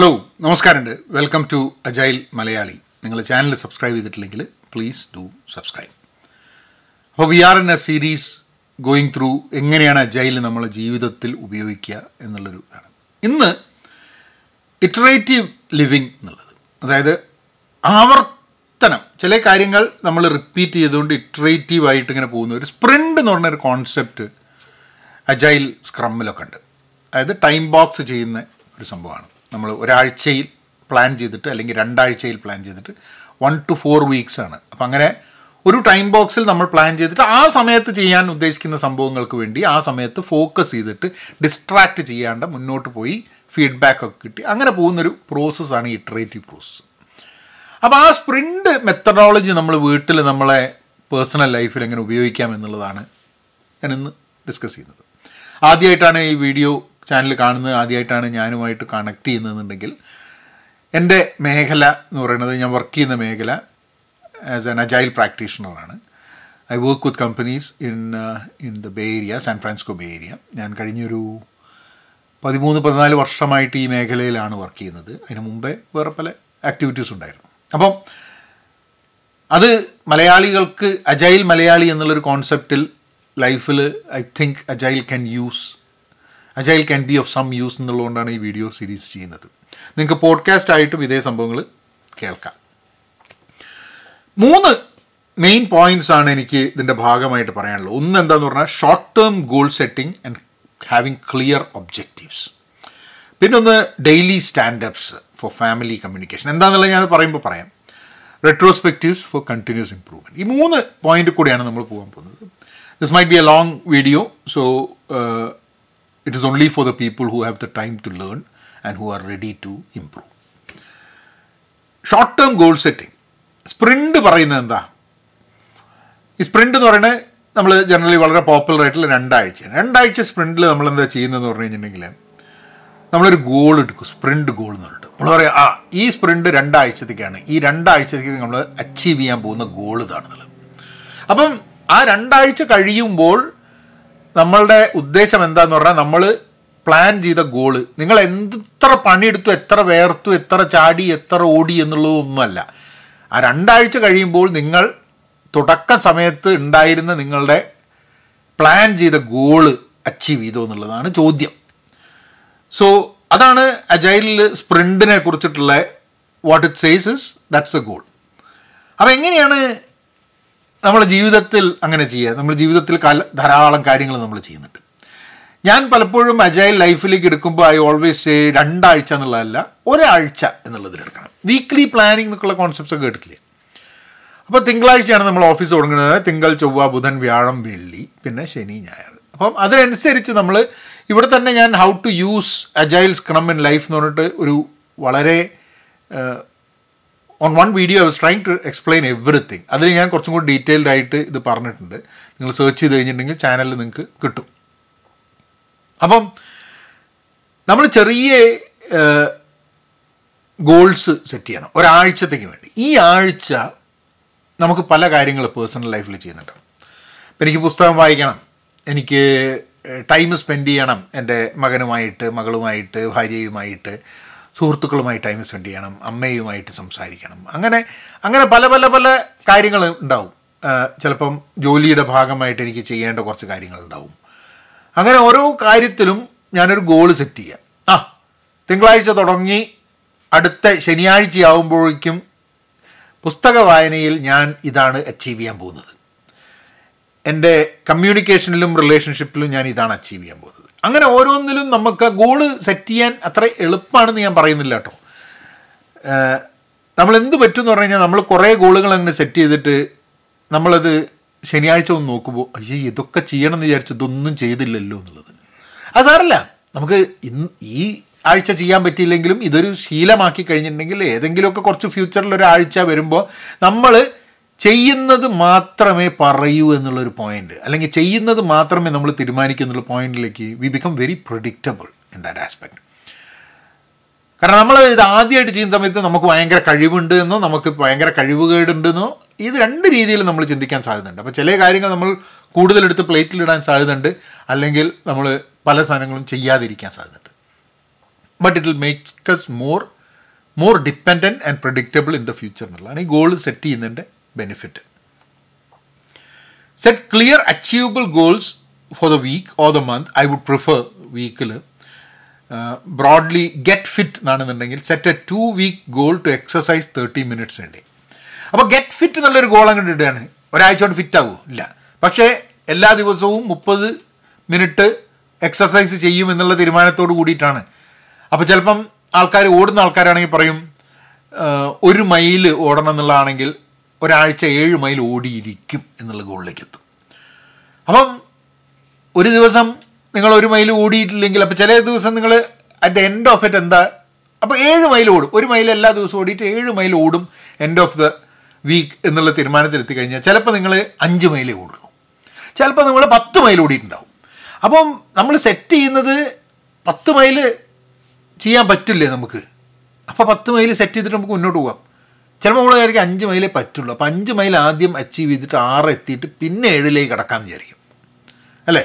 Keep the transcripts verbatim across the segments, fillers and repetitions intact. Hello, നമസ്കാരമുണ്ട്. Welcome to agile Malayali. നിങ്ങൾ channel subscribe ചെയ്തിട്ടില്ലെങ്കിൽ പ്ലീസ് ഡു സബ്സ്ക്രൈബ്. അപ്പോൾ we are in a series going through എങ്ങനെയാണ് agile നമ്മളെ ജീവിതത്തിൽ ഉപയോഗിക്കുക എന്നുള്ളൊരു ഇതാണ്. ഇന്ന് ഇറ്ററേറ്റീവ് ലിവിങ് എന്നുള്ളത്, അതായത് ആവർത്തനം, ചില കാര്യങ്ങൾ നമ്മൾ റിപ്പീറ്റ് ചെയ്തുകൊണ്ട് ഇറ്ററേറ്റീവായിട്ട് ഇങ്ങനെ പോകുന്ന ഒരു സ്പ്രിൻ്റ് എന്ന് പറഞ്ഞൊരു കോൺസെപ്റ്റ് അജൈൽ സ്ക്രമ്മിലൊക്കെ ഉണ്ട്. അതായത് ടൈം ബോക്സ് ചെയ്യുന്ന ഒരു സംഭവമാണ്. നമ്മൾ ഒരാഴ്ചയിൽ പ്ലാൻ ചെയ്തിട്ട് അല്ലെങ്കിൽ രണ്ടാഴ്ചയിൽ പ്ലാൻ ചെയ്തിട്ട് വൺ ടു ഫോർ വീക്സാണ്. അപ്പം അങ്ങനെ ഒരു ടൈം ബോക്സിൽ നമ്മൾ പ്ലാൻ ചെയ്തിട്ട് ആ സമയത്ത് ചെയ്യാൻ ഉദ്ദേശിക്കുന്ന സംഭവങ്ങൾക്ക് വേണ്ടി ആ സമയത്ത് ഫോക്കസ് ചെയ്തിട്ട് ഡിസ്ട്രാക്റ്റ് ചെയ്യാണ്ട് മുന്നോട്ട് പോയി ഫീഡ്ബാക്ക് ഒക്കെ കിട്ടി അങ്ങനെ പോകുന്നൊരു പ്രോസസ്സാണ് ഇറ്ററേറ്റീവ് പ്രോസസ്സ്. അപ്പോൾ ആ സ്പ്രിൻ്റ് മെത്തഡോളജി നമ്മൾ വീട്ടിൽ നമ്മളെ പേഴ്സണൽ ലൈഫിൽ എങ്ങനെ ഉപയോഗിക്കാം എന്നുള്ളതാണ് ഞാനിന്ന് ഡിസ്കസ് ചെയ്യുന്നത്. ആദ്യമായിട്ടാണ് ഈ വീഡിയോ ചാനൽ കാണുന്നത്, ആദ്യമായിട്ടാണ് ഞാനുമായിട്ട് കണക്ട് ചെയ്യുന്നതെന്നുണ്ടെങ്കിൽ എൻ്റെ മേഖല എന്ന് പറയുന്നത്, ഞാൻ വർക്ക് ചെയ്യുന്ന മേഖല ആസ് ആൻ അജൈൽ പ്രാക്ടീഷണറാണ്. I work with companies in in the bay area, San Francisco bay area. ഞാൻ കഴിഞ്ഞൊരു പതിമൂന്ന് പതിനാല് വർഷമായിട്ട് ഈ മേഖലയിലാണ് വർക്ക് ചെയ്യുന്നത്. അതിന് മുമ്പേ വേറെ പല ആക്ടിവിറ്റീസ് ഉണ്ടായിരുന്നു. അപ്പം അത് മലയാളികൾക്ക് അജൈൽ മലയാളി എന്നുള്ളൊരു കോൺസെപ്റ്റിൽ ലൈഫിൽ I think agile can use agile can be of some use എന്നുള്ളതുകൊണ്ടാണ് ഈ വീഡിയോ സീരീസ് ചെയ്യുന്നത്. നിങ്ങൾക്ക് പോഡ്കാസ്റ്റ് ആയിട്ടും ഇതേ സംഭവങ്ങൾ കേൾക്കാം. മൂന്ന് മെയിൻ പോയിൻറ്റ്സ് ആണ് എനിക്ക് ഇതിൻ്റെ ഭാഗമായിട്ട് പറയാനുള്ളത്. ഒന്ന് എന്താന്ന് പറഞ്ഞാൽ short term goal setting and having clear objectives. പിന്നൊന്ന് daily standups for family communication. എന്താണെന്നുള്ളത് ഞാൻ പറയുമ്പോൾ പറയാം. Retrospectives for continuous improvement. ഈ മൂന്ന് പോയിൻറ്റ് കൂടിയാണ് നമ്മൾ പോകാൻ പോകുന്നത്. This might be a long video, so it is only for the people who have the time to learn and who are ready to improve. Short-term goal setting. Sprint പറയുന്നത് എന്താ? ഈ sprint എന്ന് പറയുന്നത് നമ്മൾ ജനറലി വളരെ popular ആയിട്ടുള്ള രണ്ടാഴ്ച രണ്ടാഴ്ച സ്പ്രിൻറ്റിൽ നമ്മളെന്താ ചെയ്യുന്നതെന്ന് പറഞ്ഞു കഴിഞ്ഞിട്ടുണ്ടെങ്കിൽ നമ്മളൊരു ഗോൾ എടുക്കും. സ്പ്രിൻ്റ് ഗോൾ എന്നുണ്ട്. നമ്മൾ പറയാം, ആ ഈ സ്പ്രിൻ്റ് രണ്ടാഴ്ചത്തേക്കാണ്, ഈ രണ്ടാഴ്ചത്തേക്ക് നമ്മൾ അച്ചീവ് ചെയ്യാൻ പോകുന്ന ഗോൾ ഇതാണെന്നുള്ളത്. അപ്പം ആ രണ്ടാഴ്ച കഴിയുമ്പോൾ നമ്മളുടെ ഉദ്ദേശം എന്താന്ന് പറഞ്ഞാൽ നമ്മൾ പ്ലാൻ ചെയ്ത ഗോള്, നിങ്ങൾ എത്ര പണിയെടുത്തു, എത്ര വേർത്തു, എത്ര ചാടി, എത്ര ഓടി എന്നുള്ളതൊന്നുമല്ല. ആ രണ്ടാഴ്ച കഴിയുമ്പോൾ നിങ്ങൾ തുടക്ക സമയത്ത് ഉണ്ടായിരുന്ന നിങ്ങളുടെ പ്ലാൻ ചെയ്ത ഗോള് അച്ചീവ് ചെയ്തോ എന്നുള്ളതാണ് ചോദ്യം. സോ അതാണ് അജൈലിൽ സ്പ്രിൻറ്റിനെ കുറിച്ചിട്ടുള്ള what it says is that's a goal. അപ്പോൾ എങ്ങനെയാണ് നമ്മളെ ജീവിതത്തിൽ അങ്ങനെ ചെയ്യുക? നമ്മുടെ ജീവിതത്തിൽ കല ധാരാളം കാര്യങ്ങൾ നമ്മൾ ചെയ്യുന്നുണ്ട്. ഞാൻ പലപ്പോഴും അജൈൽ ലൈഫിലേക്ക് എടുക്കുമ്പോൾ ഐ ഓൾവേസ് രണ്ടാഴ്ച എന്നുള്ളതല്ല, ഒരാഴ്ച എന്നുള്ളതിലെടുക്കണം. വീക്ക്ലി പ്ലാനിങ് എന്നൊക്കെയുള്ള കോൺസെപ്റ്റ്സ് ഒക്കെ കേട്ടിട്ടില്ലേ? അപ്പോൾ തിങ്കളാഴ്ചയാണ് നമ്മൾ ഓഫീസ് തുടങ്ങുന്നത്. തിങ്കൾ, ചൊവ്വ, ബുധൻ, വ്യാഴം, വെള്ളി, പിന്നെ ശനി, ഞായർ. അപ്പം അതിനനുസരിച്ച് നമ്മൾ ഇവിടെ തന്നെ ഞാൻ how to use agile scrum in life എന്ന് പറഞ്ഞിട്ട് ഒരു വളരെ on one video I was trying to explain everything. അതിൽ ഞാൻ കുറച്ചും കൂടി ഡീറ്റെയിൽഡ് ആയിട്ട് ഇത് പറഞ്ഞിട്ടുണ്ട്. നിങ്ങൾ സെർച്ച് ചെയ്ത് കഴിഞ്ഞിട്ടുണ്ടെങ്കിൽ ചാനലിൽ നിങ്ങൾക്ക് കിട്ടും. അപ്പം നമ്മൾ ചെറിയ ഗോൾസ് സെറ്റ് ചെയ്യണം ഒരാഴ്ചത്തേക്ക് വേണ്ടി. ഈ ആഴ്ച നമുക്ക് പല കാര്യങ്ങൾ പേഴ്സണൽ ലൈഫിൽ ചെയ്യുന്നുണ്ട്. അപ്പം എനിക്ക് പുസ്തകം വായിക്കണം, എനിക്ക് ടൈം സ്പെൻഡ് ചെയ്യണം എൻ്റെ മകനുമായിട്ട്, മകളുമായിട്ട്, ഭാര്യയുമായിട്ട്, സുഹൃത്തുക്കളുമായി ടൈം സ്പെൻഡ് ചെയ്യണം, അമ്മയുമായിട്ട് സംസാരിക്കണം, അങ്ങനെ അങ്ങനെ പല പല പല കാര്യങ്ങൾ ഉണ്ടാവും. ചിലപ്പം ജോലിയുടെ ഭാഗമായിട്ട് എനിക്ക് ചെയ്യേണ്ട കുറച്ച് കാര്യങ്ങളുണ്ടാവും. അങ്ങനെ ഓരോ കാര്യത്തിലും ഞാനൊരു ഗോൾ സെറ്റ് ചെയ്യാം. ആ തിങ്കളാഴ്ച തുടങ്ങി അടുത്ത ശനിയാഴ്ചയാവുമ്പോഴേക്കും പുസ്തക വായനയിൽ ഞാൻ ഇതാണ് അച്ചീവ് ചെയ്യാൻ പോകുന്നത്, എൻ്റെ കമ്മ്യൂണിക്കേഷനിലും റിലേഷൻഷിപ്പിലും ഞാൻ ഇതാണ് അച്ചീവ് ചെയ്യാൻ പോകുന്നത്. അങ്ങനെ ഓരോന്നിലും നമുക്ക് ഗോള് സെറ്റ് ചെയ്യാൻ അത്ര എളുപ്പമാണെന്ന് ഞാൻ പറയുന്നില്ല കേട്ടോ. നമ്മളെന്ത് പറ്റുമെന്ന് പറഞ്ഞു കഴിഞ്ഞാൽ നമ്മൾ കുറേ ഗോളുകൾ അങ്ങനെ സെറ്റ് ചെയ്തിട്ട് നമ്മളത് ശനിയാഴ്ച ഒന്ന് നോക്കുമ്പോൾ അയ്യേ ഇതൊക്കെ ചെയ്യണമെന്ന് വിചാരിച്ചു ഇതൊന്നും ചെയ്തില്ലല്ലോ എന്നുള്ളത്. അത് സാരല്ല, നമുക്ക് ഇന്ന് ഈ ആഴ്ച ചെയ്യാൻ പറ്റിയില്ലെങ്കിലും ഇതൊരു ശീലമാക്കി കഴിഞ്ഞിട്ടുണ്ടെങ്കിൽ ഏതെങ്കിലുമൊക്കെ കുറച്ച് ഫ്യൂച്ചറിൽ ഒരാഴ്ച വരുമ്പോൾ നമ്മൾ ചെയ്യുന്നത് മാത്രമേ പറയൂ എന്നുള്ളൊരു പോയിൻ്റ്, അല്ലെങ്കിൽ ചെയ്യുന്നത് മാത്രമേ നമ്മൾ തീരുമാനിക്കൂ എന്നുള്ള പോയിന്റിലേക്ക് we become very predictable in that aspect. കാരണം നമ്മൾ ഇത് ആദ്യമായിട്ട് ചെയ്യുന്ന സമയത്ത് നമുക്ക് ഭയങ്കര കഴിവുണ്ട് എന്നോ നമുക്ക് ഭയങ്കര കഴിവുകേടുണ്ടെന്നോ ഇത് രണ്ട് രീതിയിൽ നമ്മൾ ചിന്തിക്കാൻ സാധ്യതയുണ്ട്. അപ്പോൾ ചില കാര്യങ്ങൾ നമ്മൾ കൂടുതലെടുത്ത് പ്ലേറ്റിലിടാൻ സാധ്യതയുണ്ട്, അല്ലെങ്കിൽ നമ്മൾ പല സാധനങ്ങളും ചെയ്യാതിരിക്കാൻ സാധ്യതയുണ്ട്. but it will make us more more dependent and predictable in the future. Nallana ee goal set cheyyunninte benefit. Set clear achievable goals for the week or the month. I would prefer weekil uh, broadly get fit nanundengil set a two week goal to exercise thirty minutes a day. അപ്പോൾ get fit എന്നുള്ളൊരു goal അങ്ങോട്ട് ഇടുകയാണ്. ഒരാഴ്ച കൊണ്ട് fit ആവുമോ? ഇല്ല. പക്ഷേ എല്ലാ ദിവസവും മുപ്പത് മിനിറ്റ് എക്സർസൈസ് ചെയ്യും എന്നുള്ള തീരുമാനത്തോട് കൂടിയിട്ടാണ്. അപ്പോൾ ചിലപ്പം ആൾക്കാർ ഓടുന്ന ആൾക്കാരാണെങ്കിൽ പറയും ഒരു മൈല് ഓടണം എന്നുള്ളതാണെങ്കിൽ ഒരാഴ്ച ഏഴ് മൈൽ ഓടിയിരിക്കും എന്നുള്ള ഗോളിലേക്ക് എത്തും. അപ്പം ഒരു ദിവസം നിങ്ങൾ ഒരു മൈൽ ഓടിയിട്ടില്ലെങ്കിൽ അപ്പോൾ ചില ദിവസം നിങ്ങൾ at the end of it എന്താ അപ്പോൾ ഏഴ് മൈൽ ഓടും. ഒരു മൈൽ എല്ലാ ദിവസവും ഓടിയിട്ട് ഏഴ് മൈൽ ഓടും എൻഡ് ഓഫ് ദ വീക്ക് എന്നുള്ള തീരുമാനത്തിലെത്തി കഴിഞ്ഞാൽ ചിലപ്പോൾ നിങ്ങൾ അഞ്ച് മൈലേ ഓടുള്ളൂ, ചിലപ്പോൾ നിങ്ങൾ പത്ത് മൈൽ ഓടിയിട്ടുണ്ടാവും. അപ്പം നമ്മൾ സെറ്റ് ചെയ്യുന്നത് പത്ത് മൈല് ചെയ്യാൻ പറ്റില്ലേ നമുക്ക്, അപ്പോൾ പത്ത് മൈൽ സെറ്റ് ചെയ്തിട്ട് നമുക്ക് മുന്നോട്ട് പോകാം. ചിലപ്പോൾ നമ്മൾ വിചാരിക്കും അഞ്ച് മൈലേ പറ്റുള്ളൂ, അപ്പോൾ അഞ്ച് മൈൽ ആദ്യം അച്ചീവ് ചെയ്തിട്ട് ആറ് എത്തിയിട്ട് പിന്നെ ഏഴിലേക്ക് കിടക്കാമെന്ന് വിചാരിക്കും, അല്ലേ?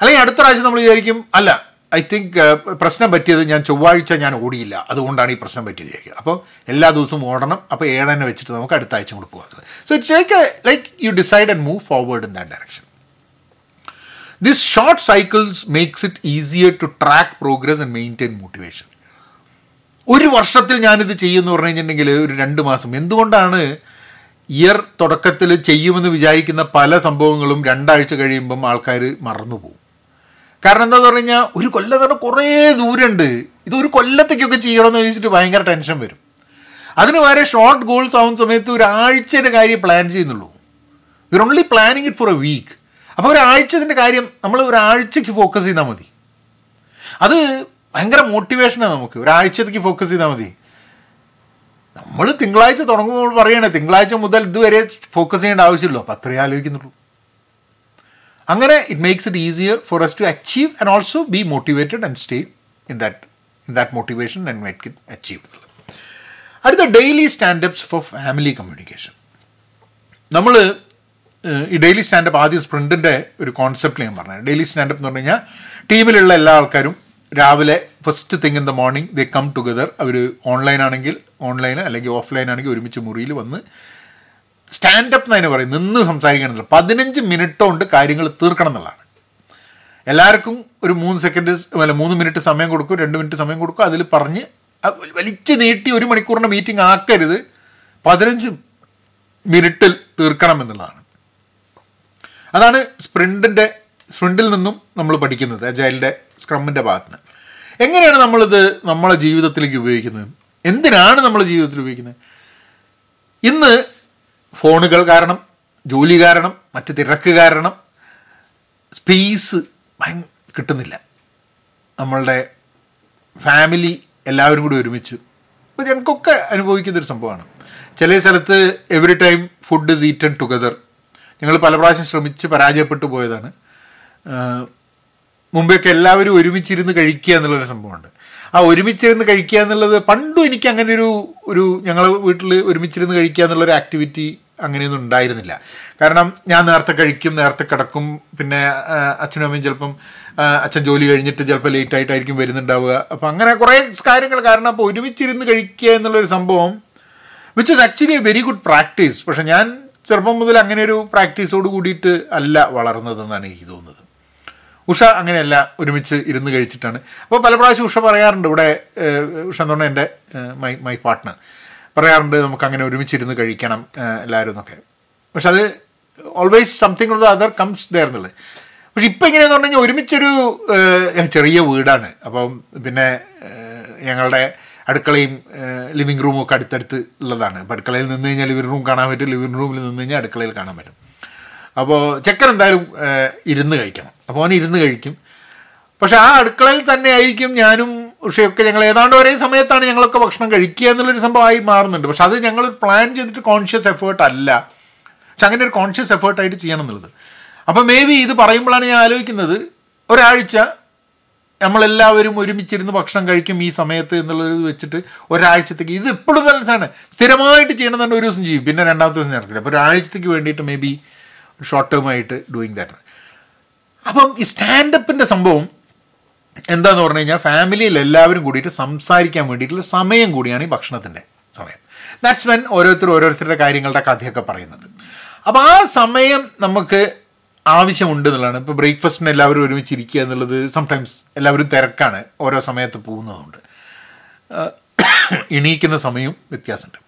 അല്ലെങ്കിൽ അടുത്ത പ്രാവശ്യം നമ്മൾ വിചാരിക്കും അല്ല ഐ തിങ്ക് പ്രശ്നം പറ്റിയത് ഞാൻ ചൊവ്വാഴ്ച ഞാൻ ഓടിയില്ല അതുകൊണ്ടാണ് ഈ പ്രശ്നം പറ്റിയത് ചോദിക്കുക. അപ്പോൾ എല്ലാ ദിവസവും ഓടണം, അപ്പോൾ ഏഴെണ്ണം വെച്ചിട്ട് നമുക്ക് അടുത്ത ആഴ്ച കൊണ്ട് പോകാം. So it's like like you decide and move forward in that direction. This short cycles makes it easier to track progress and maintain motivation. ഒരു വർഷത്തിൽ ഞാനിത് ചെയ്യുമെന്ന് പറഞ്ഞു കഴിഞ്ഞിട്ടുണ്ടെങ്കിൽ ഒരു രണ്ട് മാസം എന്തുകൊണ്ടാണ് ഇയർ തുടക്കത്തിൽ ചെയ്യുമെന്ന് വിചാരിക്കുന്ന പല സംഭവങ്ങളും രണ്ടാഴ്ച കഴിയുമ്പം ആൾക്കാർ മറന്നുപോകും. കാരണം എന്താണെന്ന് പറഞ്ഞു കഴിഞ്ഞാൽ ഒരു കൊല്ലം തന്നെ കുറേ ദൂരമുണ്ട്, ഇതൊരു കൊല്ലത്തേക്കൊക്കെ ചെയ്യണമെന്ന് ചോദിച്ചിട്ട് ഭയങ്കര ടെൻഷൻ വരും. അതിന് വരെ ഷോർട്ട് ഗോൾസ് ആവുന്ന സമയത്ത് ഒരാഴ്ചയുടെ കാര്യം പ്ലാൻ ചെയ്യുന്നുള്ളൂ. You are only planning it for a week. അപ്പോൾ ഒരാഴ്ചത്തിൻ്റെ കാര്യം നമ്മൾ ഒരാഴ്ചയ്ക്ക് ഫോക്കസ് ചെയ്താൽ മതി. അത് ഭയങ്കര മോട്ടിവേഷനാണ് നമുക്ക്. ഒരാഴ്ചത്തേക്ക് ഫോക്കസ് ചെയ്താൽ മതി. നമ്മൾ തിങ്കളാഴ്ച തുടങ്ങുമ്പോൾ പറയണേ തിങ്കളാഴ്ച മുതൽ ഇതുവരെ ഫോക്കസ് ചെയ്യേണ്ട ആവശ്യമില്ലോ, അപ്പോൾ അത്രയേ ആലോചിക്കുന്നുള്ളൂ. അങ്ങനെ it makes it easier for us to achieve and also be motivated and stay in that in that motivation and make it achievable. അടുത്ത daily standups for family communication. നമ്മൾ ഈ ഡെയിലി സ്റ്റാൻഡപ്പ് ആദ്യം സ്പ്രിൻറ്റിൻ്റെ ഒരു കോൺസെപ്റ്റ് ഞാൻ പറഞ്ഞു. Daily standup എന്ന് പറഞ്ഞു കഴിഞ്ഞാൽ ടീമിലുള്ള എല്ലാ ആൾക്കാരും രാവിലെ first thing in the morning they come together. അവർ ഓൺലൈനാണെങ്കിൽ ഓൺലൈൻ അല്ലെങ്കിൽ ഓഫ്ലൈനാണെങ്കിൽ ഒരുമിച്ച് മുറിയിൽ വന്ന് സ്റ്റാൻഡപ്പ് എന്നതിന് പറയും, നിന്ന് സംസാരിക്കണമെന്നില്ല. പതിനഞ്ച് മിനിറ്റ് കൊണ്ട് കാര്യങ്ങൾ തീർക്കണം എന്നുള്ളതാണ്. എല്ലാവർക്കും ഒരു മൂന്ന് സെക്കൻഡ് അല്ല മൂന്ന് മിനിറ്റ് സമയം കൊടുക്കും, രണ്ട് മിനിറ്റ് സമയം കൊടുക്കും. അതിൽ പറഞ്ഞ് വലിച്ച് നീട്ടി ഒരു മണിക്കൂറിൻ്റെ മീറ്റിംഗ് ആക്കരുത്, പതിനഞ്ച് മിനിറ്റിൽ തീർക്കണം എന്നുള്ളതാണ്. അതാണ് സ്പ്രിൻറ്റിൻ്റെ സ്പ്രിൻറ്റിൽ നിന്നും നമ്മൾ പഠിക്കുന്നത് അജൈലിൻ്റെ സ്ക്രമ്മിൻ്റെ ഭാഗത്ത് നിന്ന്. എങ്ങനെയാണ് നമ്മളിത് നമ്മളെ ജീവിതത്തിലേക്ക് ഉപയോഗിക്കുന്നത്, എന്തിനാണ് നമ്മൾ ജീവിതത്തിൽ ഉപയോഗിക്കുന്നത്? ഇന്ന് ഫോണുകൾ കാരണം, ജോലി കാരണം, മറ്റ് തിരക്ക് കാരണം സ്പേസ് കിട്ടുന്നില്ല. നമ്മളുടെ ഫാമിലി എല്ലാവരും കൂടി ഒരുമിച്ച് ഇപ്പോൾ ഞങ്ങൾക്കൊക്കെ അനുഭവിക്കുന്നൊരു സംഭവമാണ്. ചില സ്ഥലത്ത് every time food is eaten together. ഞങ്ങൾ പല പ്രാവശ്യം ശ്രമിച്ച് പരാജയപ്പെട്ടു പോയതാണ്. മുമ്പെയൊക്കെ എല്ലാവരും ഒരുമിച്ചിരുന്ന് കഴിക്കുക എന്നുള്ളൊരു സംഭവമുണ്ട്. ആ ഒരുമിച്ചിരുന്ന് കഴിക്കുക എന്നുള്ളത് പണ്ടും എനിക്ക് അങ്ങനെയൊരു ഒരു ഞങ്ങൾ വീട്ടിൽ ഒരുമിച്ചിരുന്ന് കഴിക്കുക എന്നുള്ളൊരു ആക്ടിവിറ്റി അങ്ങനെയൊന്നും ഉണ്ടായിരുന്നില്ല. കാരണം ഞാൻ നേരത്തെ കഴിക്കും, നേരത്തെ കിടക്കും. പിന്നെ അച്ഛനും അമ്മയും ചിലപ്പം അച്ഛൻ ജോലി കഴിഞ്ഞിട്ട് ചിലപ്പോൾ ലേറ്റ് ആയിട്ടായിരിക്കും വരുന്നുണ്ടാവുക. അപ്പം അങ്ങനെ കുറേ കാര്യങ്ങൾ കാരണം അപ്പോൾ ഒരുമിച്ചിരുന്ന് കഴിക്കുക എന്നുള്ളൊരു സംഭവം which is actually a very good practice. പക്ഷെ ഞാൻ ചെറുപ്പം മുതൽ അങ്ങനെ ഒരു പ്രാക്ടീസോട് കൂടിയിട്ട് അല്ല വളർന്നതെന്നാണ് എനിക്ക് തോന്നുന്നത്. ഉഷ അങ്ങനെയല്ല, ഒരുമിച്ച് ഇരുന്ന് കഴിച്ചിട്ടാണ്. അപ്പോൾ പല പ്രാവശ്യം ഉഷ പറയാറുണ്ട്, ഇവിടെ ഉഷ എന്ന് പറഞ്ഞാൽ എൻ്റെ മൈ മൈ പാർട്ട്ണർ പറയാറുണ്ട് നമുക്കങ്ങനെ ഒരുമിച്ചിരുന്ന് കഴിക്കണം എല്ലാവരും എന്നൊക്കെ. പക്ഷെ അത് always something or the other comes there എന്നുള്ളത്. പക്ഷെ ഇപ്പം എങ്ങനെയാണെന്ന് പറഞ്ഞു കഴിഞ്ഞാൽ ഒരുമിച്ചൊരു ചെറിയ വീടാണ്. അപ്പം പിന്നെ ഞങ്ങളുടെ അടുക്കളയും ലിവിങ് റൂമും ഒക്കെ അടുത്തടുത്ത് ഉള്ളതാണ്. അപ്പോൾ അടുക്കളയിൽ നിന്ന് കഴിഞ്ഞാൽ ലിവിങ് റൂം കാണാൻ പറ്റും, ലിവിങ് റൂമിൽ നിന്ന് കഴിഞ്ഞാൽ അടുക്കളയിൽ കാണാൻ പറ്റും. അപ്പോൾ ചെക്കൻ എന്തായാലും ഇരുന്ന് കഴിക്കണം, അപ്പോൾ അവൻ ഇരുന്ന് കഴിക്കും. പക്ഷെ ആ അടുക്കളയിൽ തന്നെ ആയിരിക്കും ഞാനും ഉഷയൊക്കെ. ഞങ്ങൾ ഏതാണ്ട് ഒരേ സമയത്താണ് ഞങ്ങളൊക്കെ ഭക്ഷണം കഴിക്കുക എന്നുള്ളൊരു സംഭവമായി മാറുന്നുണ്ട്. പക്ഷെ അത് ഞങ്ങൾ പ്ലാൻ ചെയ്തിട്ട് കോൺഷ്യസ് എഫേർട്ട് അല്ല, പക്ഷെ അങ്ങനെ ഒരു കോൺഷ്യസ് എഫേർട്ടായിട്ട് ചെയ്യണം എന്നുള്ളത്. അപ്പോൾ മേ ബി ഇത് പറയുമ്പോഴാണ് ഞാൻ ആലോചിക്കുന്നത് ഒരാഴ്ച നമ്മളെല്ലാവരും ഒരുമിച്ചിരുന്ന് ഭക്ഷണം കഴിക്കും ഈ സമയത്ത് എന്നുള്ളത് വെച്ചിട്ട് ഒരാഴ്ചത്തേക്ക് ഇത് എപ്പോഴും തന്നെ സ്ഥിരമായിട്ട് ചെയ്യണം തന്നെ. ഒരു ദിവസം ചെയ്യും, പിന്നെ രണ്ടാമത്തെ ദിവസം നടക്കില്ല. അപ്പോൾ ഒരാഴ്ചത്തേക്ക് വേണ്ടിയിട്ട് മേ ബി ഷോർട്ട് ടേമായിട്ട് ഡൂയിങ് ദാറ്റ്. അപ്പം ഈ സ്റ്റാൻഡപ്പിൻ്റെ സംഭവം എന്താന്ന് പറഞ്ഞു കഴിഞ്ഞാൽ ഫാമിലിയിൽ എല്ലാവരും കൂടിയിട്ട് സംസാരിക്കാൻ വേണ്ടിയിട്ടുള്ള സമയം കൂടിയാണ് ഈ ഭക്ഷണത്തിൻ്റെ സമയം. ദാറ്റ്സ് വെൻ ഓരോരുത്തർ ഓരോരുത്തരുടെ കാര്യങ്ങളുടെ കഥയൊക്കെ പറയുന്നത്. അപ്പോൾ ആ സമയം നമുക്ക് ആവശ്യമുണ്ട് എന്നുള്ളതാണ്. ഇപ്പോൾ ബ്രേക്ക്ഫാസ്റ്റിന് എല്ലാവരും ഒരുമിച്ചിരിക്കുക എന്നുള്ളത് സംടൈംസ് എല്ലാവരും തിരക്കാണ്, ഓരോ സമയത്ത് പോകുന്നതുകൊണ്ട് എണീക്കുന്ന സമയവും വ്യത്യാസമുണ്ട്.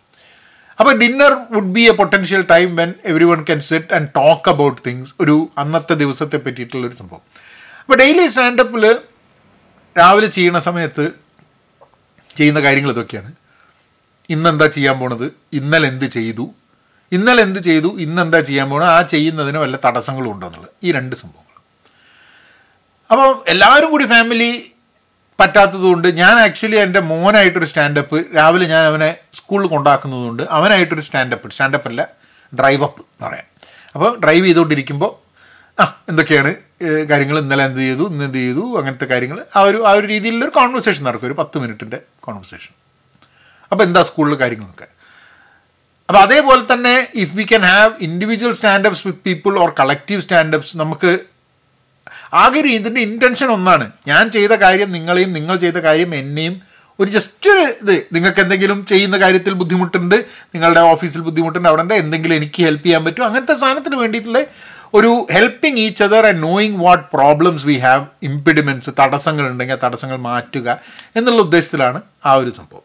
അപ്പോൾ dinner would be a potential time when every one can sit and talk about things, ഒരു അന്നത്തെ ദിവസത്തെ പറ്റിയിട്ടുള്ളൊരു സംഭവം. അപ്പോൾ ഡെയിലി സ്റ്റാൻഡപ്പിൽ രാവിലെ ചെയ്യുന്ന സമയത്ത് ചെയ്യുന്ന കാര്യങ്ങൾ ഇതൊക്കെയാണ്. ഇന്നെന്താ ചെയ്യാൻ പോണത്, ഇന്നലെ എന്ത് ചെയ്തു, ഇന്നലെ എന്ത് ചെയ്തു ഇന്നെന്താ ചെയ്യാൻ പോകണം, ആ ചെയ്യുന്നതിന് വല്ല തടസ്സങ്ങളും ഉണ്ടോ എന്നുള്ളത്, ഈ രണ്ട് സംഭവങ്ങൾ. അപ്പോൾ എല്ലാവരും കൂടി ഫാമിലി പറ്റാത്തതുകൊണ്ട് ഞാൻ ആക്ച്വലി എൻ്റെ മോനായിട്ടൊരു സ്റ്റാൻഡപ്പ്, രാവിലെ ഞാൻ അവനെ സ്കൂളിൽ കൊണ്ടാക്കുന്നതുകൊണ്ട് അവനായിട്ടൊരു സ്റ്റാൻഡപ്പ് സ്റ്റാൻഡപ്പ് അല്ല ഡ്രൈവപ്പ് എന്ന് പറയാം. അപ്പോൾ ഡ്രൈവ് ചെയ്തുകൊണ്ടിരിക്കുമ്പോൾ ആ എന്തൊക്കെയാണ് കാര്യങ്ങൾ, ഇന്നലെ എന്ത് ചെയ്തു ഇന്ന് എന്ത് ചെയ്തു, അങ്ങനത്തെ കാര്യങ്ങൾ, ആ ഒരു ആ ഒരു രീതിയിലൊരു കോൺവെർസേഷൻ നടക്കും, ഒരു പത്ത് മിനിറ്റിൻ്റെ കോൺവെർസേഷൻ. അപ്പോൾ എന്താ സ്കൂളിലെ കാര്യങ്ങളൊക്കെ. അപ്പോൾ അതേപോലെ തന്നെ if we can have individual standups with people or collective standups, നമുക്ക് ആകെ ഇതിൻ്റെ ഇൻറ്റൻഷൻ ഒന്നാണ്, ഞാൻ ചെയ്ത കാര്യം നിങ്ങളെയും നിങ്ങൾ ചെയ്ത കാര്യം എന്നെയും ഒരു ജസ്റ്റ് ഒരു ഇത്, നിങ്ങൾക്ക് എന്തെങ്കിലും ചെയ്യുന്ന കാര്യത്തിൽ ബുദ്ധിമുട്ടുണ്ട്, നിങ്ങളുടെ ഓഫീസിൽ ബുദ്ധിമുട്ടുണ്ട്, അവിടെ എന്തെങ്കിലും എനിക്ക് ഹെൽപ്പ് ചെയ്യാൻ പറ്റും, അങ്ങനത്തെ സാധനത്തിന് വേണ്ടിയിട്ടുള്ള ഒരു helping each other and knowing what problems we have, impediments, തടസ്സങ്ങളുണ്ടെങ്കിൽ ആ തടസ്സങ്ങൾ മാറ്റുക എന്നുള്ള ഉദ്ദേശത്തിലാണ് ആ ഒരു സംഭവം.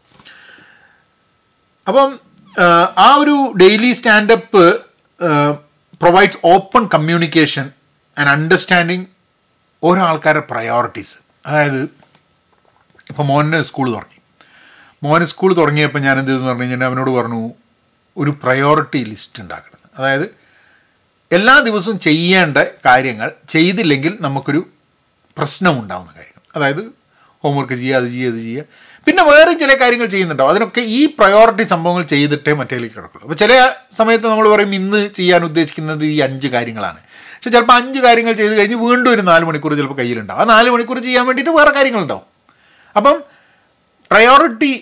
അപ്പം ആ ഒരു daily standup provides open communication and understanding ഓരോ ആൾക്കാരുടെ പ്രയോറിറ്റീസ്. അതായത് ഇപ്പോൾ മോനെ സ്കൂൾ തുടങ്ങി, മോനെ സ്കൂൾ തുടങ്ങിയപ്പോൾ ഞാൻ എന്ത് ചെയ്തെന്ന് പറഞ്ഞു കഴിഞ്ഞാൽ അവനോട് പറഞ്ഞു ഒരു പ്രയോറിറ്റി ലിസ്റ്റ് ഉണ്ടാക്കണം. അതായത് എല്ലാ ദിവസവും ചെയ്യേണ്ട കാര്യങ്ങൾ, ചെയ്തില്ലെങ്കിൽ നമുക്കൊരു പ്രശ്നം ഉണ്ടാകുന്ന കാര്യങ്ങൾ, അതായത് ഹോംവർക്ക് ചെയ്യുക, അത് ചെയ്യുക, അത് ചെയ്യുക, പിന്നെ വേറെ ചില കാര്യങ്ങൾ ചെയ്യുന്നുണ്ടാവും, അതിനൊക്കെ ഈ പ്രയോറിറ്റി സംഭവങ്ങൾ ചെയ്തിട്ടേ മറ്റേലേക്ക് കിടക്കുള്ളൂ. അപ്പോൾ ചില സമയത്ത് നമ്മൾ പറയും ഇന്ന് ചെയ്യാൻ ഉദ്ദേശിക്കുന്നത് ഈ അഞ്ച് കാര്യങ്ങളാണ്, പക്ഷേ ചിലപ്പോൾ അഞ്ച് കാര്യങ്ങൾ ചെയ്ത് കഴിഞ്ഞ് വീണ്ടും ഒരു നാല് മണിക്കൂർ ചിലപ്പോൾ കയ്യിലുണ്ടാവും, ആ നാല് മണിക്കൂർ ചെയ്യാൻ വേണ്ടിയിട്ട് വേറെ കാര്യങ്ങളുണ്ടാവും. അപ്പം പ്രയോറിറ്റി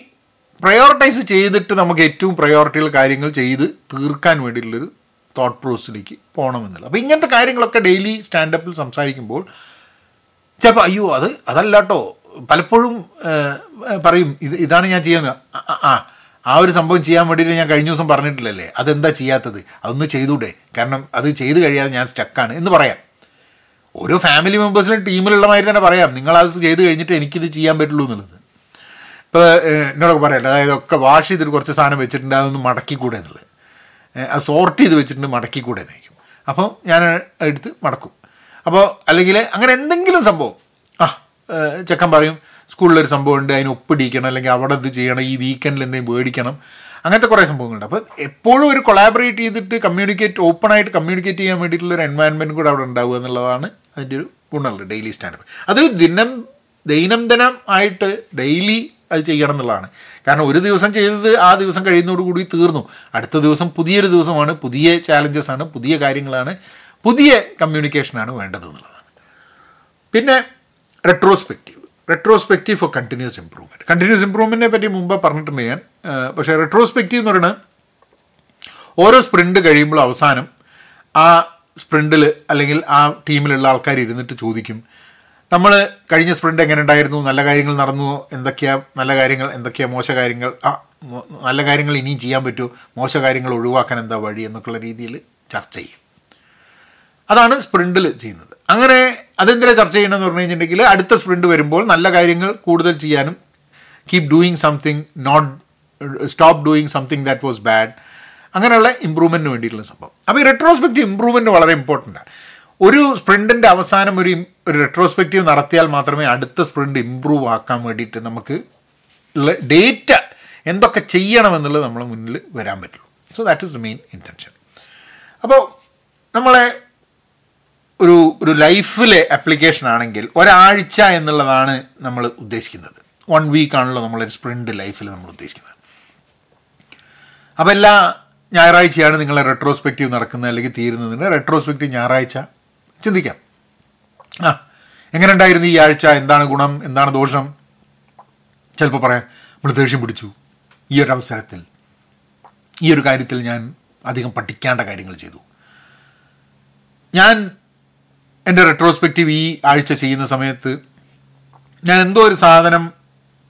പ്രയോറിറ്റൈസ് ചെയ്തിട്ട് നമുക്ക് ഏറ്റവും പ്രയോറിറ്റിയുള്ള കാര്യങ്ങൾ ചെയ്ത് തീർക്കാൻ വേണ്ടിയിട്ടുള്ളൊരു തോട്ട് പ്രോസസ്സിലേക്ക് പോകണമെന്നുള്ളത്. അപ്പോൾ ഇങ്ങനത്തെ കാര്യങ്ങളൊക്കെ ഡെയിലി സ്റ്റാൻഡപ്പിൽ സംസാരിക്കുമ്പോൾ ചിലപ്പോൾ അയ്യോ അത് അതല്ല കേട്ടോ, പലപ്പോഴും പറയും ഇത് ഇതാണ് ഞാൻ ചെയ്യുന്നത്, ആ ആ ഒരു സംഭവം ചെയ്യാൻ വേണ്ടിയിട്ട് ഞാൻ കഴിഞ്ഞ ദിവസം പറഞ്ഞിട്ടില്ലല്ലേ, അതെന്താ ചെയ്യാത്തത്, അതൊന്ന് ചെയ്തൂടെ, കാരണം അത് ചെയ്ത് കഴിയാതെ ഞാൻ സ്റ്റക്കാണ് എന്ന് പറയാം. ഓരോ ഫാമിലി മെമ്പേഴ്സിലും ടീമിലുള്ള മാതിരി തന്നെ പറയാം, നിങ്ങളത് ചെയ്ത് കഴിഞ്ഞിട്ട് എനിക്കിത് ചെയ്യാൻ പറ്റുള്ളൂ എന്നുള്ളത്. ഇപ്പോൾ എന്നോടൊക്കെ പറയല്ലേ, അതായത് ഒക്കെ വാഷ് ചെയ്തിട്ട് കുറച്ച് സാധനം വെച്ചിട്ടുണ്ട്, അതൊന്ന് മടക്കിക്കൂടെ എന്നുള്ളത്, അത് സോർട്ട് ചെയ്ത് വെച്ചിട്ടുണ്ട് മടക്കിക്കൂടെ എന്നായിരിക്കും, അപ്പോൾ ഞാൻ എടുത്ത് മടക്കും. അപ്പോൾ അല്ലെങ്കിൽ അങ്ങനെ എന്തെങ്കിലും സംഭവം, ആ ചെക്കൻ പറയും സ്കൂളിലൊരു സംഭവം ഉണ്ട് അതിന് ഒപ്പിടിക്കണം, അല്ലെങ്കിൽ അവിടെ ഇത് ചെയ്യണം, ഈ വീക്കെൻഡിൽ എന്തെങ്കിലും മേടിക്കണം, അങ്ങനത്തെ കുറേ സംഭവങ്ങളുണ്ട്. അപ്പോൾ എപ്പോഴും ഒരു കൊളാബറേറ്റ് ചെയ്തിട്ട് കമ്മ്യൂണിക്കേറ്റ് ഓപ്പണായിട്ട് കമ്മ്യൂണിക്കേറ്റ് ചെയ്യാൻ വേണ്ടിയിട്ടുള്ളൊരു എൻവയൺമെൻറ്റും കൂടെ അവിടെ ഉണ്ടാവുക എന്നുള്ളതാണ് അതിൻ്റെ ഒരു ഗുണമുള്ളത് ഡെയിലി സ്റ്റാൻഡപ്പ്. അതൊരു ദിനം ദൈനംദിനം ആയിട്ട് ഡെയിലി അത് ചെയ്യണം എന്നുള്ളതാണ്. കാരണം ഒരു ദിവസം ചെയ്തത് ആ ദിവസം കഴിയുന്നതോടുകൂടി തീർന്നു, അടുത്ത ദിവസം പുതിയൊരു ദിവസമാണ്, പുതിയ ചാലഞ്ചസാണ്, പുതിയ കാര്യങ്ങളാണ്, പുതിയ കമ്മ്യൂണിക്കേഷനാണ് വേണ്ടത് എന്നുള്ളതാണ്. പിന്നെ retrospective retrospective for continuous improvement. Continuous ഇമ്പ്രൂവ്മെൻറ്റിനെ പറ്റി മുമ്പ് പറഞ്ഞിട്ടുണ്ട് ഞാൻ, പക്ഷേ റെട്രോസ്പെക്റ്റീവ് എന്ന് പറയുന്നത് ഓരോ സ്പ്രിൻ്റ് കഴിയുമ്പോൾ അവസാനം ആ സ്പ്രിൻ്റിൽ അല്ലെങ്കിൽ ആ ടീമിലുള്ള ആൾക്കാർ ഇരുന്നിട്ട് ചോദിക്കും, നമ്മൾ കഴിഞ്ഞ സ്പ്രിൻ്റ് എങ്ങനെ ഉണ്ടായിരുന്നു, നല്ല കാര്യങ്ങൾ നടന്നുവോ, എന്തൊക്കെയാണ് നല്ല കാര്യങ്ങൾ, എന്തൊക്കെയാണ് മോശ കാര്യങ്ങൾ, ആ നല്ല കാര്യങ്ങൾ ഇനിയും ചെയ്യാൻ പറ്റുമോ, മോശ കാര്യങ്ങൾ ഒഴിവാക്കാൻ എന്താ വഴി എന്നൊക്കെയുള്ള രീതിയിൽ ചർച്ച ചെയ്യും. അതാണ് സ്പ്രിൻ്റിൽ ചെയ്യുന്നത്. അങ്ങനെ അതെന്തിനാണ് ചർച്ച ചെയ്യണമെന്ന് പറഞ്ഞു കഴിഞ്ഞിട്ടുണ്ടെങ്കിൽ അടുത്ത സ്പ്രിൻ്റ് വരുമ്പോൾ നല്ല കാര്യങ്ങൾ കൂടുതൽ ചെയ്യാനും, keep doing something, not stop doing something that was bad, അങ്ങനെയുള്ള ഇമ്പ്രൂവ്മെൻറ്റിന് വേണ്ടിയിട്ടുള്ള സംഭവം. അപ്പോൾ ഈ റെട്രോസ്പെക്റ്റീവ് ഇമ്പ്രൂവ്മെൻറ്റ് വളരെ ഇമ്പോർട്ടൻ്റ് ആണ്. ഒരു സ്പ്രിൻ്റിൻ്റെ അവസാനം ഒരു ഒരു റെട്രോസ്പെക്റ്റീവ് നടത്തിയാൽ മാത്രമേ അടുത്ത സ്പ്രിൻ്റ് ഇമ്പ്രൂവ് ആക്കാൻ വേണ്ടിയിട്ട് നമുക്ക് ഉള്ള ഡേറ്റ എന്തൊക്കെ ചെയ്യണമെന്നുള്ളത് നമ്മളെ മുന്നിൽ വരാൻ പറ്റുള്ളൂ. So that is the main intention. അപ്പോൾ നമ്മളെ ഒരു ഒരു ലൈഫിലെ അപ്ലിക്കേഷൻ ആണെങ്കിൽ ഒരാഴ്ച എന്നുള്ളതാണ് നമ്മൾ ഉദ്ദേശിക്കുന്നത്. വൺ വീക്കാണല്ലോ നമ്മളൊരു സ്പ്രിൻ്റ് ലൈഫിൽ നമ്മൾ ഉദ്ദേശിക്കുന്നത്. അപ്പോൾ എല്ലാ ഞായറാഴ്ചയാണ് നിങ്ങളെ റെട്രോസ്പെക്റ്റീവ് നടക്കുന്നത് അല്ലെങ്കിൽ തീരുന്നതിന്. റെട്രോസ്പെക്റ്റീവ് ഞായറാഴ്ച ചിന്തിക്കാം, ആ എങ്ങനെ ഉണ്ടായിരുന്നു ഈ ആഴ്ച, എന്താണ് ഗുണം, എന്താണ് ദോഷം. ചിലപ്പോൾ പറയാം നമ്മൾ ദേഷ്യം പിടിച്ചു, ഈ ഒരു അവസരത്തിൽ ഈ ഒരു കാര്യത്തിൽ ഞാൻ അധികം പഠിക്കേണ്ട കാര്യങ്ങൾ ചെയ്തു, ഞാൻ എൻ്റെ റെട്രോസ്പെക്റ്റീവ് ഈ ആഴ്ച ചെയ്യുന്ന സമയത്ത് ഞാൻ എന്തോ ഒരു സാധനം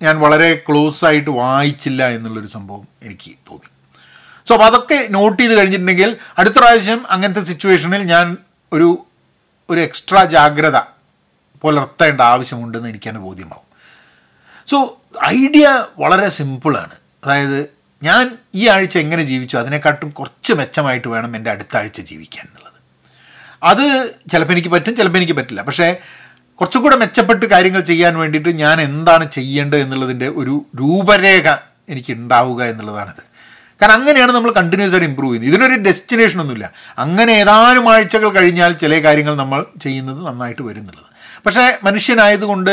ഞാൻ വളരെ ക്ലോസ് ആയിട്ട് വായിച്ചില്ല എന്നുള്ളൊരു സംഭവം എനിക്ക് തോന്നി. സോ അപ്പോൾ അതൊക്കെ നോട്ട് ചെയ്ത് കഴിഞ്ഞിട്ടുണ്ടെങ്കിൽ അടുത്ത പ്രാവശ്യം അങ്ങനത്തെ സിറ്റുവേഷനിൽ ഞാൻ ഒരു ഒരു എക്സ്ട്രാ ജാഗ്രത പുലർത്തേണ്ട ആവശ്യമുണ്ടെന്ന് എനിക്കതിന് ബോധ്യമാവും. സോ ഐഡിയ വളരെ സിമ്പിളാണ്. അതായത് ഞാൻ ഈ ആഴ്ച എങ്ങനെ ജീവിച്ചു അതിനെക്കാട്ടും കുറച്ച് മെച്ചമായിട്ട് വേണം എൻ്റെ അടുത്ത ആഴ്ച ജീവിക്കാൻ എന്നുള്ളത്. അത് ചിലപ്പോൾ എനിക്ക് പറ്റും, ചിലപ്പോൾ എനിക്ക് പറ്റില്ല. പക്ഷേ കുറച്ചും കൂടെ മെച്ചപ്പെട്ട് കാര്യങ്ങൾ ചെയ്യാൻ വേണ്ടിയിട്ട് ഞാൻ എന്താണ് ചെയ്യേണ്ടത് എന്നുള്ളതിൻ്റെ ഒരു രൂപരേഖ എനിക്ക് ഉണ്ടാവുക എന്നുള്ളതാണിത്. കാരണം അങ്ങനെയാണ് നമ്മൾ കണ്ടിന്യൂസ് ആയിട്ട് ഇമ്പ്രൂവ് ചെയ്യുന്നത്. ഇതിനൊരു ഡെസ്റ്റിനേഷനൊന്നുമില്ല. അങ്ങനെ ഏതാനും ആഴ്ചകൾ കഴിഞ്ഞാൽ ചില കാര്യങ്ങൾ നമ്മൾ ചെയ്യുന്നത് നന്നായിട്ട് വരുന്നുള്ളത്. പക്ഷേ മനുഷ്യനായതുകൊണ്ട്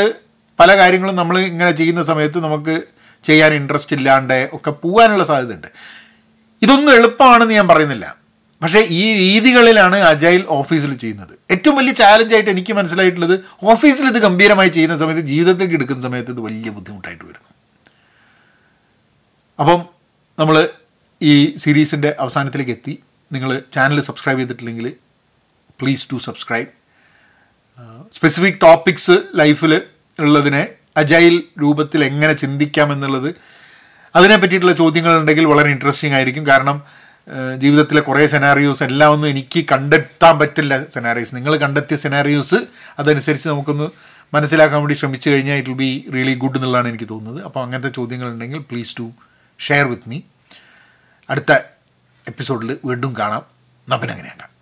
പല കാര്യങ്ങളും നമ്മൾ ഇങ്ങനെ ചെയ്യുന്ന സമയത്ത് നമുക്ക് ചെയ്യാൻ ഇൻട്രസ്റ്റ് ഇല്ലാണ്ട് ഒക്കെ പോകാനുള്ള സാധ്യതയുണ്ട്. ഇതൊന്നും എളുപ്പമാണെന്ന് ഞാൻ പറയുന്നില്ല. പക്ഷേ ഈ രീതികളിലാണ് അജൈൽ ഓഫീസിൽ ചെയ്യുന്നത്. ഏറ്റവും വലിയ ചാലഞ്ചായിട്ട് എനിക്ക് മനസ്സിലായിട്ടുള്ളത് ഓഫീസിൽ ഇത് ഗംഭീരമായി ചെയ്യുന്ന സമയത്ത് ജീവിതത്തിലേക്ക് എടുക്കുന്ന സമയത്ത് ഇത് വലിയ ബുദ്ധിമുട്ടായിട്ട് വരുന്നു. അപ്പം നമ്മൾ ഈ സീരീസിൻ്റെ അവസാനത്തിലേക്ക് എത്തി. നിങ്ങൾ ചാനൽ സബ്സ്ക്രൈബ് ചെയ്തിട്ടില്ലെങ്കിൽ please to subscribe. Specific topics ലൈഫിൽ ഉള്ളതിനെ അജൈൽ രൂപത്തിൽ എങ്ങനെ ചിന്തിക്കാമെന്നുള്ളത്, അതിനെ പറ്റിയിട്ടുള്ള ചോദ്യങ്ങളുണ്ടെങ്കിൽ വളരെ ഇൻട്രസ്റ്റിംഗ് ആയിരിക്കും. കാരണം ജീവിതത്തിലെ കുറേ സെനാറിയോസ് എല്ലാം ഒന്നും എനിക്ക് കണ്ടെത്താൻ പറ്റില്ല. സെനാറിയോസ് നിങ്ങൾ കണ്ടെത്തിയ സെനാറിയോസ് അതനുസരിച്ച് നമുക്കൊന്ന് മനസ്സിലാക്കാൻ വേണ്ടി ശ്രമിച്ചു കഴിഞ്ഞാൽ it will be really good എന്നുള്ളതാണ് എനിക്ക് തോന്നുന്നത്. അപ്പോൾ അങ്ങനത്തെ ചോദ്യങ്ങളുണ്ടെങ്കിൽ please to share with me. അടുത്ത എപ്പിസോഡിൽ വീണ്ടും കാണാം. നബിനങ്ങനെയാക്കാം.